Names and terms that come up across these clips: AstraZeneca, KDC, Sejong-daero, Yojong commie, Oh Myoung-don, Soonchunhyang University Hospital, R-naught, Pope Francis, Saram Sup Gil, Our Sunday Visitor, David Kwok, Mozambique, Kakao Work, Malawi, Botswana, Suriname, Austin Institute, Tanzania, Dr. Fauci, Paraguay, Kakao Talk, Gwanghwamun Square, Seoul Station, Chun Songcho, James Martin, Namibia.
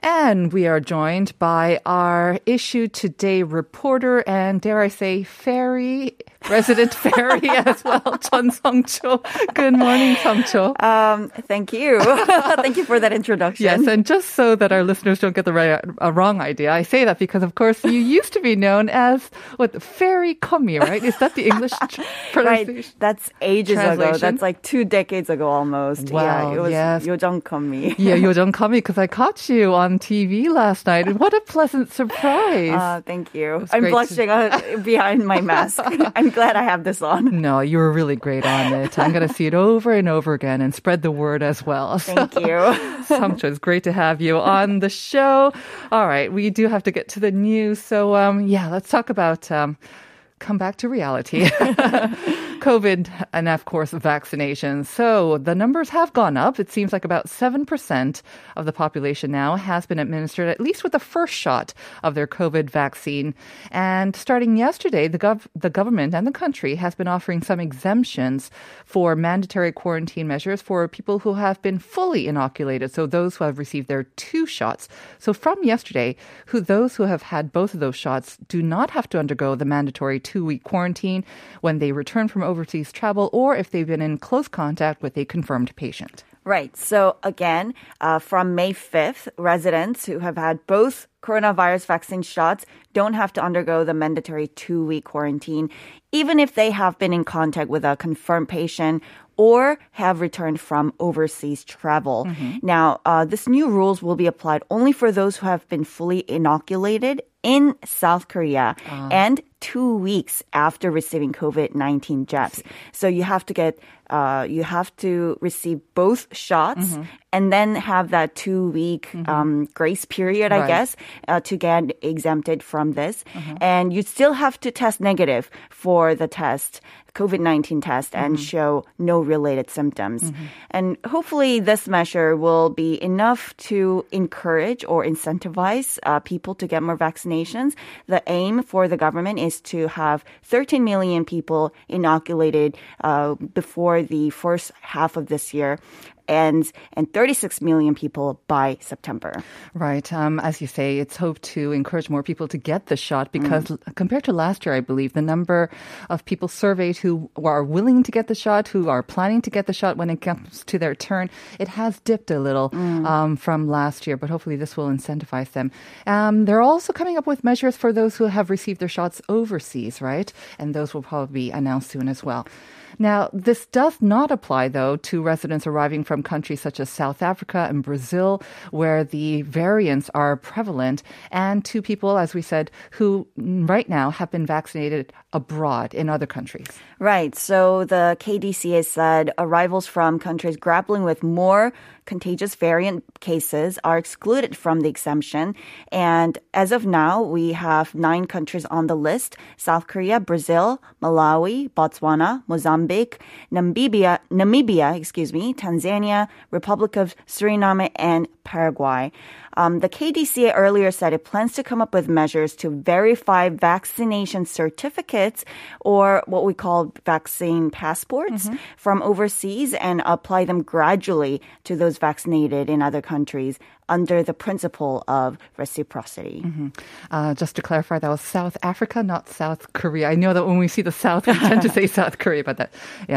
And we are joined by our Issue Today reporter and, dare I say, fairy, resident fairy as well, Chun Songcho. Good morning, Songcho. Thank you. Thank you for that introduction. Yes, and just so that our listeners don't get the wrong idea, I say that because, of course, you used to be known as, what, fairy commie, right? Is that the English pronunciation? Right, that's ages ago. That's like 2 decades ago almost. Wow, yeah, it was Yojong commie. Yeah, Yojong commie, because I caught you on TV last night, and what a pleasant surprise. Thank you. I'm blushing behind my mask. I'm glad I have this on. No, you were really great on it. I'm going to see it over and over again and spread the word as well. Thank you. Songcho, it's great to have you on the show. All right, we do have to get to the news. So, let's talk about come back to reality. COVID and, of course, vaccinations. So the numbers have gone up. It seems like about 7% of the population now has been administered, at least with the first shot of their COVID vaccine. And starting yesterday, the government and the country has been offering some exemptions for mandatory quarantine measures for people who have been fully inoculated, so those who have received their 2 shots. So from yesterday, those who have had both of those shots do not have to undergo the mandatory 2-week quarantine when they return from overseas travel or if they've been in close contact with a confirmed patient. Right. So again, from May 5th, residents who have had both coronavirus vaccine shots don't have to undergo the mandatory 2-week quarantine, even if they have been in contact with a confirmed patient or have returned from overseas travel. Mm-hmm. Now, this new rules will be applied only for those who have been fully inoculated in South Korea and 2 weeks after receiving COVID-19 jabs. So you have to receive both shots mm-hmm. and then have that 2-week mm-hmm. Grace period, right. I guess, to get exempted from this. Mm-hmm. And you still have to test negative for the test, COVID-19 test, mm-hmm. and show no related symptoms. Mm-hmm. And hopefully this measure will be enough to encourage or incentivize people to get more vaccinations. The aim for the government is to have 13 million people inoculated before the first half of this year. And 36 million people by September. Right. As you say, it's hoped to encourage more people to get the shot because compared to last year, I believe, the number of people surveyed who are willing to get the shot, who are planning to get the shot when it comes to their turn, it has dipped a little from last year, but hopefully this will incentivize them. They're also coming up with measures for those who have received their shots overseas, right? And those will probably be announced soon as well. Now, this does not apply, though, to residents arriving from countries such as South Africa and Brazil, where the variants are prevalent, and to people, as we said, who right now have been vaccinated abroad in other countries. Right. So the KDC has said arrivals from countries grappling with more contagious variant cases are excluded from the exemption. And as of now, we have 9 countries on the list: South Korea, Brazil, Malawi, Botswana, Mozambique, Namibia, Tanzania, Republic of Suriname, and Paraguay. The KDC earlier said it plans to come up with measures to verify vaccination certificates, or what we call vaccine passports, mm-hmm. from overseas and apply them gradually to those vaccinated in other countries under the principle of reciprocity. Mm-hmm. Just to clarify, that was South Africa, not South Korea. I know that when we see the South, we tend to say South Korea, but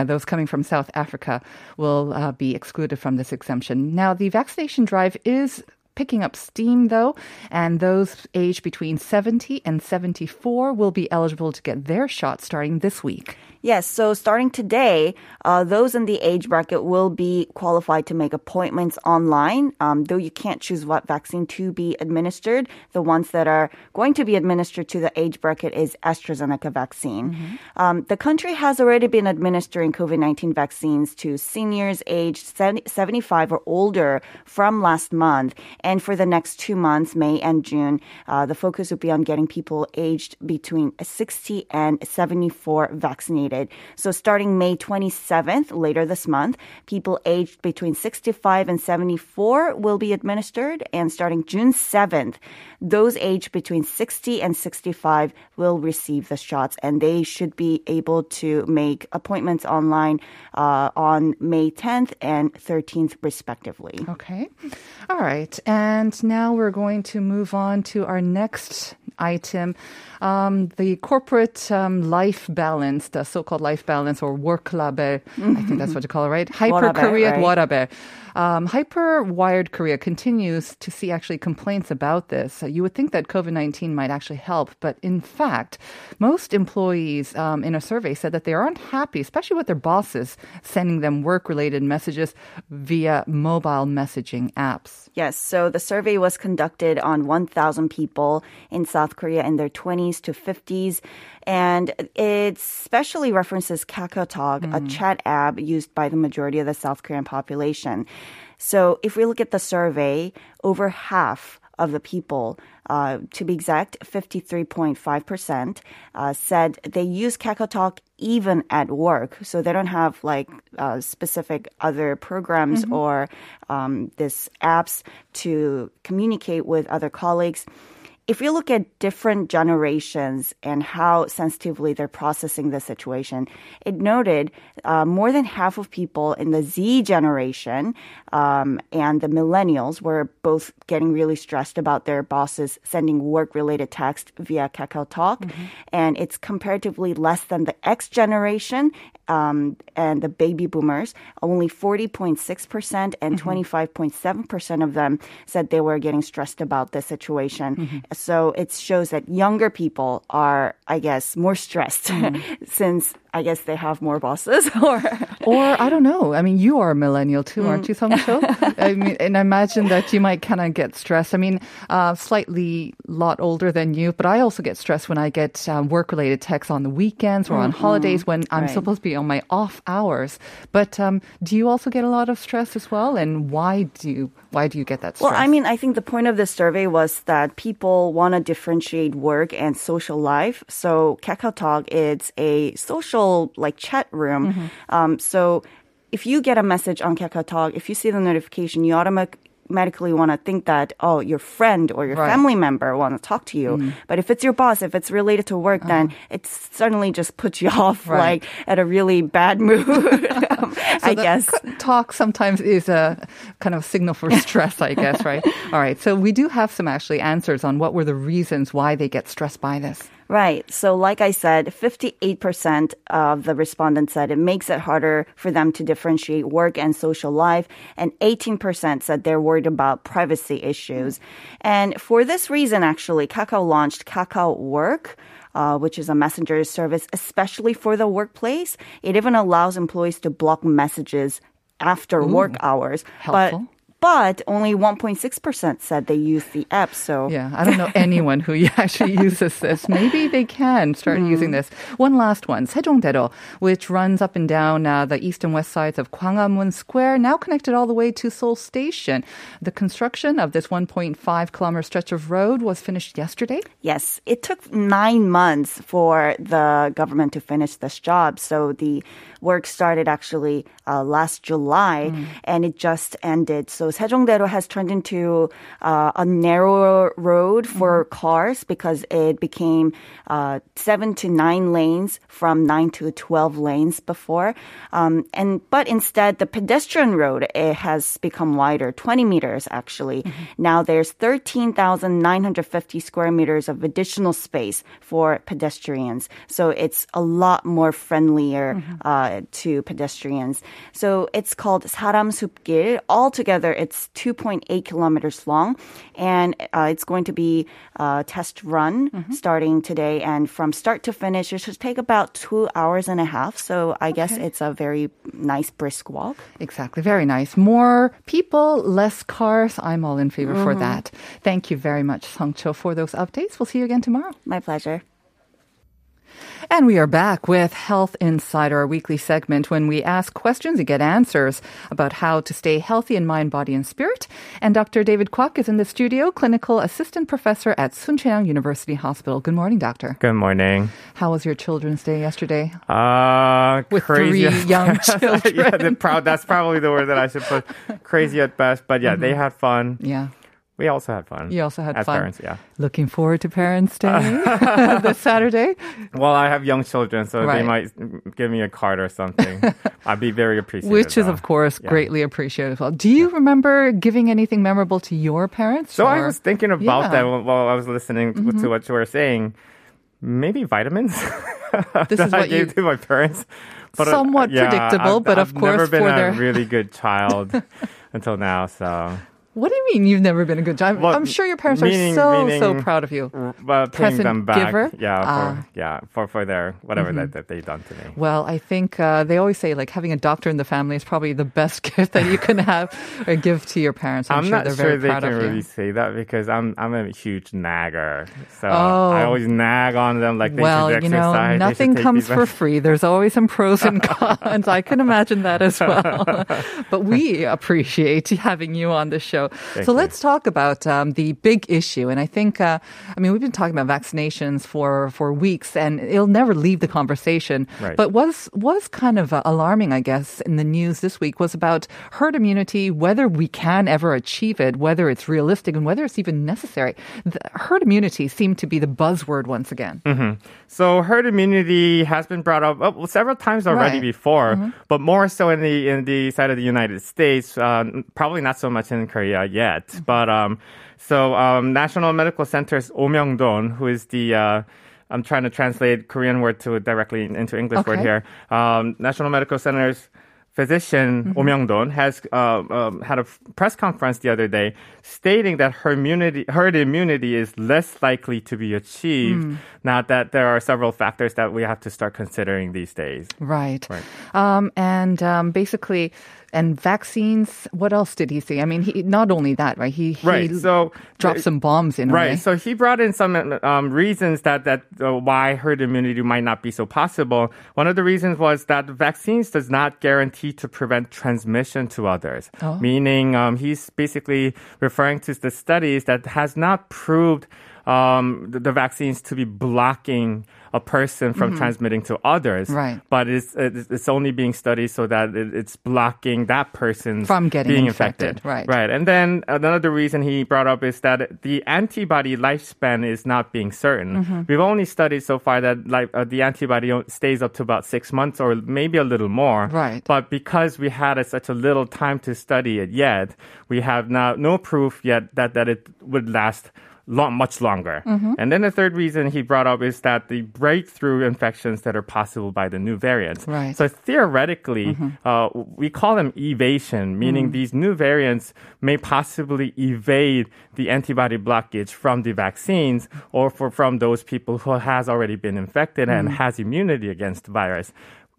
those coming from South Africa will be excluded from this exemption. Now, the vaccination drive is picking up steam, though, and those aged between 70 and 74 will be eligible to get their shot starting this week. Yes, so starting today, those in the age bracket will be qualified to make appointments online, though you can't choose what vaccine to be administered. The ones that are going to be administered to the age bracket is AstraZeneca vaccine. Mm-hmm. The country has already been administering COVID-19 vaccines to seniors aged 75 or older from last month. And for the next 2 months, May and June, the focus will be on getting people aged between 60 and 74 vaccinated. vaccinated. So starting May 27th, later this month, people aged between 65 and 74 will be administered. And starting June 7th, those aged between 60 and 65 will receive the shots. And they should be able to make appointments online on May 10th and 13th, respectively. Okay. All right. And now we're going to move on to our next item, the corporate life balance, the so-called life balance or work label. Mm-hmm. I think that's what you call it, right? Hyper-Korea Warabe. Hyper-wired Korea continues to see actually complaints about this. You would think that COVID-19 might actually help, but in fact, most employees in a survey said that they aren't happy, especially with their bosses sending them work-related messages via mobile messaging apps. Yes, so the survey was conducted on 1,000 people in South Korea in their 20s to 50s, and it specially references Kakao Talk, a chat app used by the majority of the South Korean population. So if we look at the survey, over half of the people, to be exact, 53.5%, said they use Kakao Talk even at work. So they don't have like specific other programs or this apps to communicate with other colleagues. If you look at different generations and how sensitively they're processing the situation, it noted more than half of people in the Z generation and the millennials were both getting really stressed about their bosses sending work-related text via Kakao Talk. Mm-hmm. And it's comparatively less than the X generation and the baby boomers. Only 40.6% and 25.7% of them said they were getting stressed about the situation. Mm-hmm. So it shows that younger people are, I guess, more stressed since I guess they have more bosses or I don't know. I mean, you are a millennial too, aren't you, Songcho? I mean, and I imagine that you might kind of get stressed. I mean, slightly lot older than you, but I also get stressed when I get work-related texts on the weekends or on holidays when I'm supposed to be on my off hours. But do you also get a lot of stress as well? And why do you get that stress? Well, I mean, I think the point of this survey was that people want to differentiate work and social life. So Kakao Talk, it's a social like chat room. So if you get a message on Kakao Talk, if you see the notification, you automatically want to think that, oh, your friend or your family member want to talk to you. But if it's your boss, if it's related to work, then it suddenly just puts you off like at a really bad mood. So I guess talk sometimes is a kind of signal for stress, I guess, right? All right. So we do have some actually answers on what were the reasons why they get stressed by this. Right. So like I said, 58% of the respondents said it makes it harder for them to differentiate work and social life. And 18% said they're worried about privacy issues. And for this reason, actually, Kakao launched Kakao Work, which is a messenger service especially for the workplace. It even allows employees to block messages after work hours. Helpful. But only 1.6% said they use the app. So yeah, I don't know anyone who actually uses this. Maybe they can start using this. One last one, Sejong-daero, which runs up and down the east and west sides of Gwanghwamun Square, now connected all the way to Seoul Station. The construction of this 1.5-kilometer stretch of road was finished yesterday? Yes, it took 9 months for the government to finish this job. So the work started actually last July, and it just ended. So Sejong-daero has turned into a narrower road for cars because it became 7 to 9 lanes from 9 to 12 lanes before. But instead, the pedestrian road, it has become wider, 20 meters actually. Now there's 13,950 square meters of additional space for pedestrians. So it's a lot more friendlier to pedestrians. So it's called Saram Sup Gil. Altogether, it's 2.8 kilometers long, and it's going to be a test run starting today. And from start to finish, it should take about 2.5 hours. So I guess it's a very nice, brisk walk. Exactly. Very nice. More people, less cars. I'm all in favor for that. Thank you very much, Songcho, for those updates. We'll see you again tomorrow. My pleasure. And we are back with Health Insider, our weekly segment when we ask questions and get answers about how to stay healthy in mind, body, and spirit. And Dr. David Kwok is in the studio, clinical assistant professor at Soonchunhyang University Hospital. Good morning, doctor. Good morning. How was your children's day yesterday? With crazy. 3 young children. That's probably the word that I should put. Crazy at best, but yeah, they had fun. Yeah. We also had fun. You also had fun. As parents, yeah. Looking forward to Parents' Day this Saturday? Well, I have young children, so right. They might give me a card or something. I'd be very appreciative. Which is, of course, greatly appreciated as well. Do you remember giving anything memorable to your parents? So I was thinking about that while I was listening to what you were saying. Maybe vitamins that I gave to my parents. But somewhat predictable, but of course. I've never been a really good child until now, so... What do you mean you've never been a good child? Well, I'm sure your parents are so proud of you. Paying them back. Giver? Yeah, for their whatever that they've done to me. Well, I think they always say like having a doctor in the family is probably the best gift that you can have or give to your parents. I'm sure they're very proud of you. I'm not sure they can really say that because I'm a huge nagger. So I always nag on them like they should exercise. Well, nothing comes for free. There's always some pros and cons. I can imagine that as well. But we appreciate having you on the show. So let's talk about the big issue. And I think, we've been talking about vaccinations for weeks, and it'll never leave the conversation. Right. But was kind of alarming, I guess, in the news this week was about herd immunity, whether we can ever achieve it, whether it's realistic, and whether it's even necessary. Herd immunity seemed to be the buzzword once again. Mm-hmm. So herd immunity has been brought up several times already before, but more so in the side of the United States, probably not so much in Korea yet, but National Medical Center's Oh Myoung-don, who is the I'm trying to translate Korean word to directly into English word here. National Medical Center's physician Oh Myoung-don has had a press conference the other day stating that herd immunity is less likely to be achieved now that there are several factors that we have to start considering these days. Right. And vaccines, what else did he say? I mean, he, not only that, right? He dropped some bombs in. Right. So he brought in some reasons that why herd immunity might not be so possible. One of the reasons was that vaccines does not guarantee to prevent transmission to others. Meaning he's basically referring to the studies that has not proved the vaccines to be blocking a person from transmitting to others, right? But it's only being studied so that it's blocking that person from being infected. Right. And then another reason he brought up is that the antibody lifespan is not being certain. We've only studied so far that the antibody stays up to about 6 months or maybe a little more. Right. But because we had such a little time to study it yet, we have no proof yet that it would last much longer. And then the third reason he brought up is that the breakthrough infections that are possible by the new variants. Right. So theoretically, we call them evasion, meaning these new variants may possibly evade the antibody blockage from the vaccines or from those people who has already been infected and has immunity against the virus.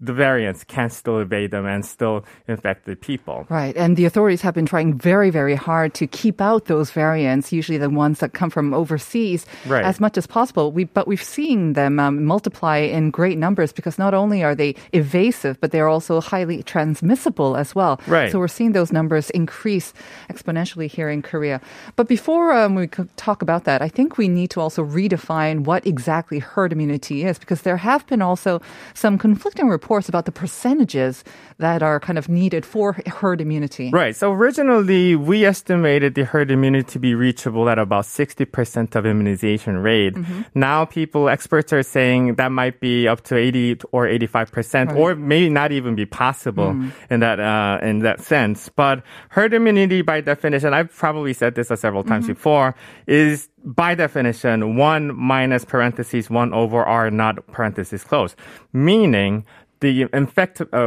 The variants can still evade them and still infect the people. Right. And the authorities have been trying very, very hard to keep out those variants, usually the ones that come from overseas, as much as possible. But we've seen them multiply in great numbers because not only are they evasive, but they're also highly transmissible as well. Right. So we're seeing those numbers increase exponentially here in Korea. But before we talk about that, I think we need to also redefine what exactly herd immunity is, because there have been also some conflicting reports about the percentages that are kind of needed for herd immunity. Right. So originally, we estimated the herd immunity to be reachable at about 60% of immunization rate. Now experts are saying that might be up to 80 or 85%, or maybe not even be possible in that sense. But herd immunity, by definition, I've probably said this several times before, is by definition 1 minus parentheses 1 over R-naught parentheses close, meaning the infectiveness,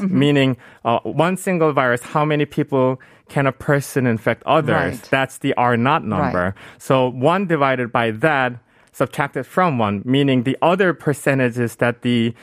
meaning one single virus, how many people can a person infect others? That's the R-naught number. So 1 divided by that subtracted from one, meaning the other percentages that the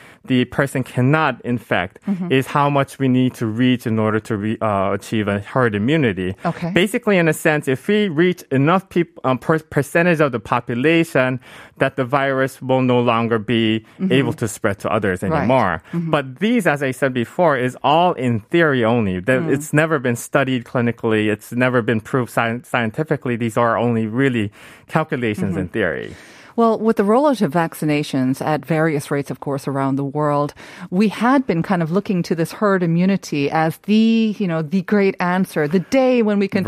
person cannot infect is how much we need to reach in order to achieve a herd immunity. Okay. Basically, in a sense, if we reach enough percentage of the population, that the virus will no longer be able to spread to others anymore. Right. Mm-hmm. But these, as I said before, is all in theory only. It's never been studied clinically. It's never been proved scientifically. These are only really calculations in theory. Well, with the rollout of vaccinations at various rates, of course, around the world, we had been kind of looking to this herd immunity as the, you know, the great answer, the day when we can,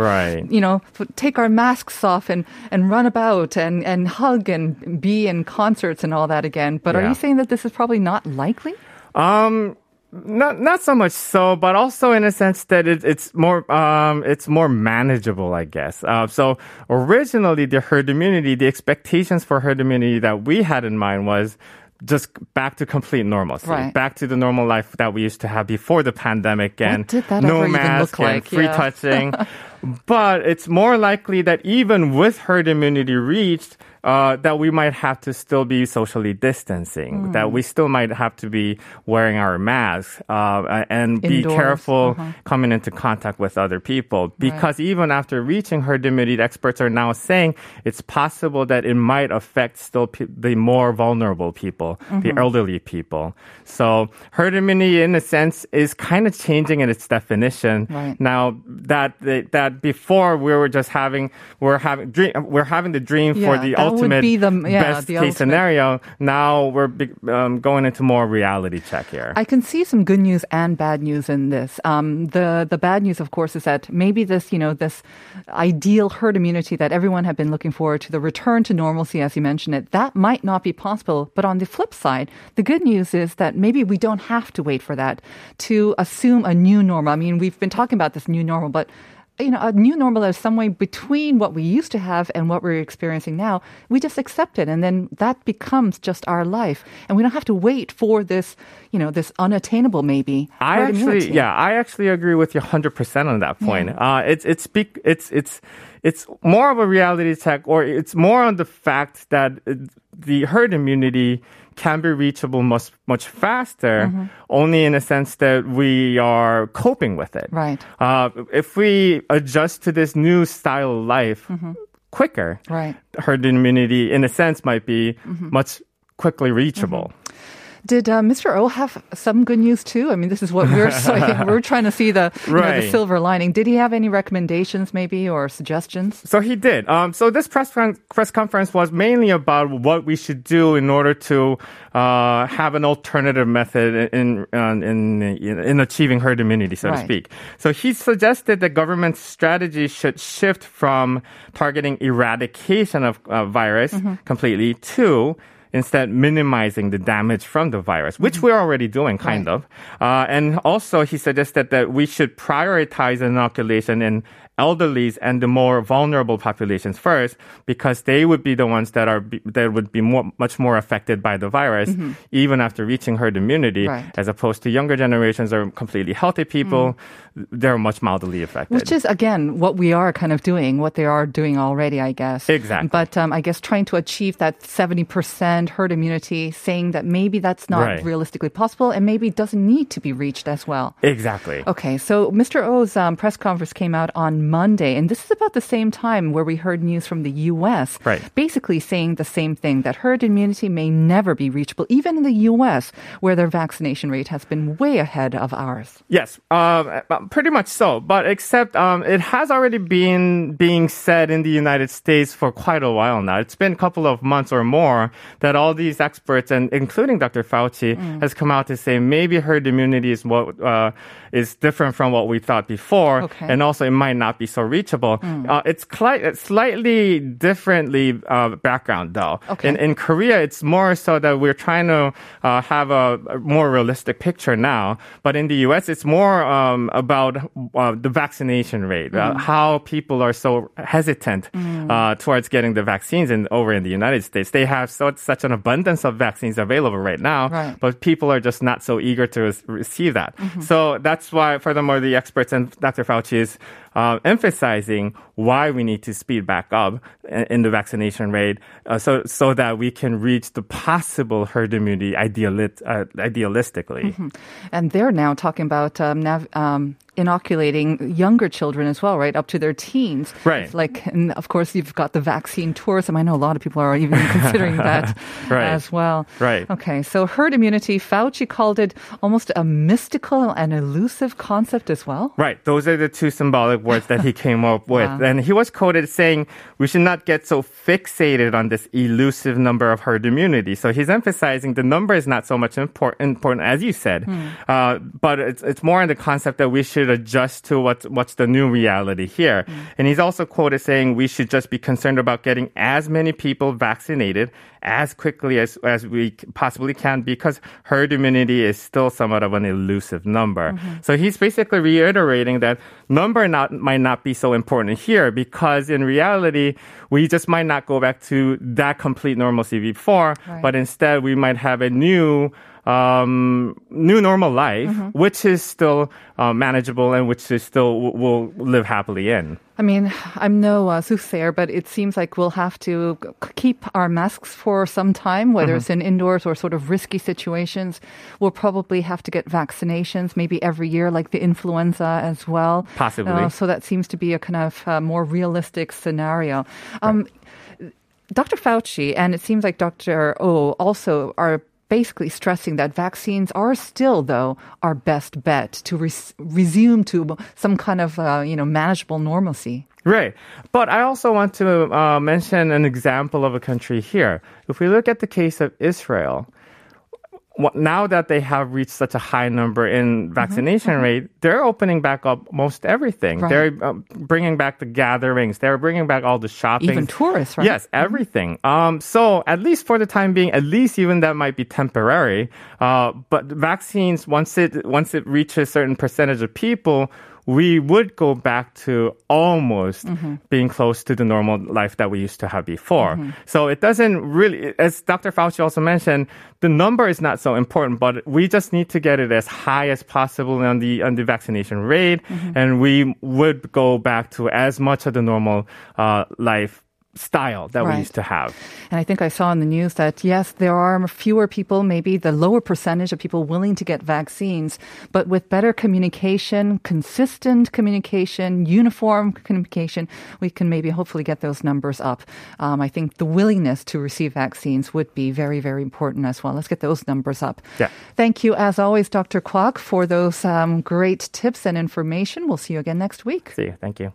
you know, take our masks off and run about and hug and be in concerts and all that again. But are you saying that this is probably not likely? Not so much so, but also in a sense that it's more manageable, I guess. So originally the herd immunity, the expectations for herd immunity that we had in mind was just back to complete normalcy, back to the normal life that we used to have before the pandemic and no mask and free touching. But it's more likely that even with herd immunity reached, that we might have to still be socially distancing, that we still might have to be wearing our masks and indoors, be careful coming into contact with other people. Because even after reaching herd immunity, experts are now saying it's possible that it might affect still the more vulnerable people, the elderly people. So herd immunity, in a sense, is kind of changing in its definition. Now that before we were just having the dream for the ultimate best case scenario. Now we're going into more reality check here. I can see some good news and bad news in this. The bad news, of course, is that maybe this ideal herd immunity that everyone had been looking forward to, the return to normalcy, as you mentioned it, that might not be possible. But on the flip side, the good news is that maybe we don't have to wait for that to assume a new normal. I mean, we've been talking about this new normal, but you know, a new normal is some way between what we used to have and what we're experiencing now. We just accept it, and then that becomes just our life. And we don't have to wait for this, you know, this unattainable maybe. I actually agree with you 100% on that point. Yeah. It's more of a reality check, or it's more on the fact that the herd immunity can be reachable much faster, only in a sense that we are coping with it. Right. If we adjust to this new style of life quicker, herd immunity, in a sense, might be much quickly reachable. Did Mr. O have some good news too? I mean, this is what we're saying. We're trying to see the silver lining. Did he have any recommendations maybe or suggestions? So he did. So this press conference was mainly about what we should do in order to have an alternative method in achieving herd immunity, so to speak. So he suggested that government strategy should shift from targeting eradication of virus completely to instead minimizing the damage from the virus, which we're already doing, kind of. And also, he suggested that we should prioritize inoculation in elderlies and the more vulnerable populations first, because they would be the ones that would be much more affected by the virus, even after reaching herd immunity, as opposed to younger generations or completely healthy people. They're much mildly affected. Which is, again, what we are kind of doing, what they are doing already, I guess. Exactly. But I guess trying to achieve that 70% herd immunity, saying that maybe that's not realistically possible and maybe doesn't need to be reached as well. Exactly. Okay, so Mr. Oh's press conference came out on Monday, and this is about the same time where we heard news from the U.S. Basically saying the same thing, that herd immunity may never be reachable, even in the U.S., where their vaccination rate has been way ahead of ours. Yes, pretty much so. But except it has already been being said in the United States for quite a while now. It's been a couple of months or more that all these experts, and including Dr. Fauci, has come out to say maybe herd immunity is what is different from what we thought before, and also it might not be so reachable. It's slightly differently background, though. Okay. In Korea, it's more so that we're trying to have a more realistic picture now. But in the U.S., it's more about the vaccination rate, how people are so hesitant towards getting the vaccines over in the United States. They have such an abundance of vaccines available right now, but people are just not so eager to receive that. So that's why, furthermore, the experts and Dr. Fauci is emphasizing why we need to speed back up in the vaccination rate so that we can reach the possible herd immunity idealistically. Mm-hmm. And they're now talking about inoculating younger children as well, right, up to their teens. Right. Like, and of course, you've got the vaccine tourism. I know a lot of people are even considering that right. as well. Right. Okay, so herd immunity, Fauci called it almost a mystical and elusive concept as well. Right. Those are the two symbolic words that he came up with. Wow. And he was quoted saying, we should not get so fixated on this elusive number of herd immunity. So he's emphasizing the number is not so much important as you said, but it's more on the concept that we should adjust to what's the new reality here. And he's also quoted saying we should just be concerned about getting as many people vaccinated as quickly as we possibly can because herd immunity is still somewhat of an elusive number. Mm-hmm. So he's basically reiterating that number might not be so important here because in reality, we just might not go back to that complete normalcy before, right. but instead we might have a new normal life, mm-hmm. which is still manageable and which is still we'll live happily in. I mean, I'm no soothsayer, but it seems like we'll have to keep our masks for some time, whether mm-hmm. it's in indoors or sort of risky situations. We'll probably have to get vaccinations maybe every year, like the influenza as well. Possibly. So that seems to be a kind of more realistic scenario. Right. Dr. Fauci, and it seems like Dr. Oh also are basically stressing that vaccines are still, though, our best bet to resume to some kind of, manageable normalcy. Right. But I also want to mention an example of a country here. If we look at the case of Israel, now that they have reached such a high number in vaccination mm-hmm. rate, they're opening back up most everything. Right. They're bringing back the gatherings. They're bringing back all the shopping. Even tourists, right? Yes, everything. Mm-hmm. So at least for the time being, at least even that might be temporary. But vaccines, once it reaches a certain percentage of people, we would go back to almost mm-hmm. being close to the normal life that we used to have before. Mm-hmm. So it doesn't really, as Dr. Fauci also mentioned, the number is not so important, but we just need to get it as high as possible on the vaccination rate, mm-hmm. and we would go back to as much of the normal life style that right. we used to have. And I think I saw in the news that, yes, there are fewer people, maybe the lower percentage of people willing to get vaccines, but with better communication, consistent communication, uniform communication, we can maybe hopefully get those numbers up. I think the willingness to receive vaccines would be very, very important as well. Let's get those numbers up. Yeah. Thank you, as always, Dr. Kwok, for those great tips and information. We'll see you again next week. See you. Thank you.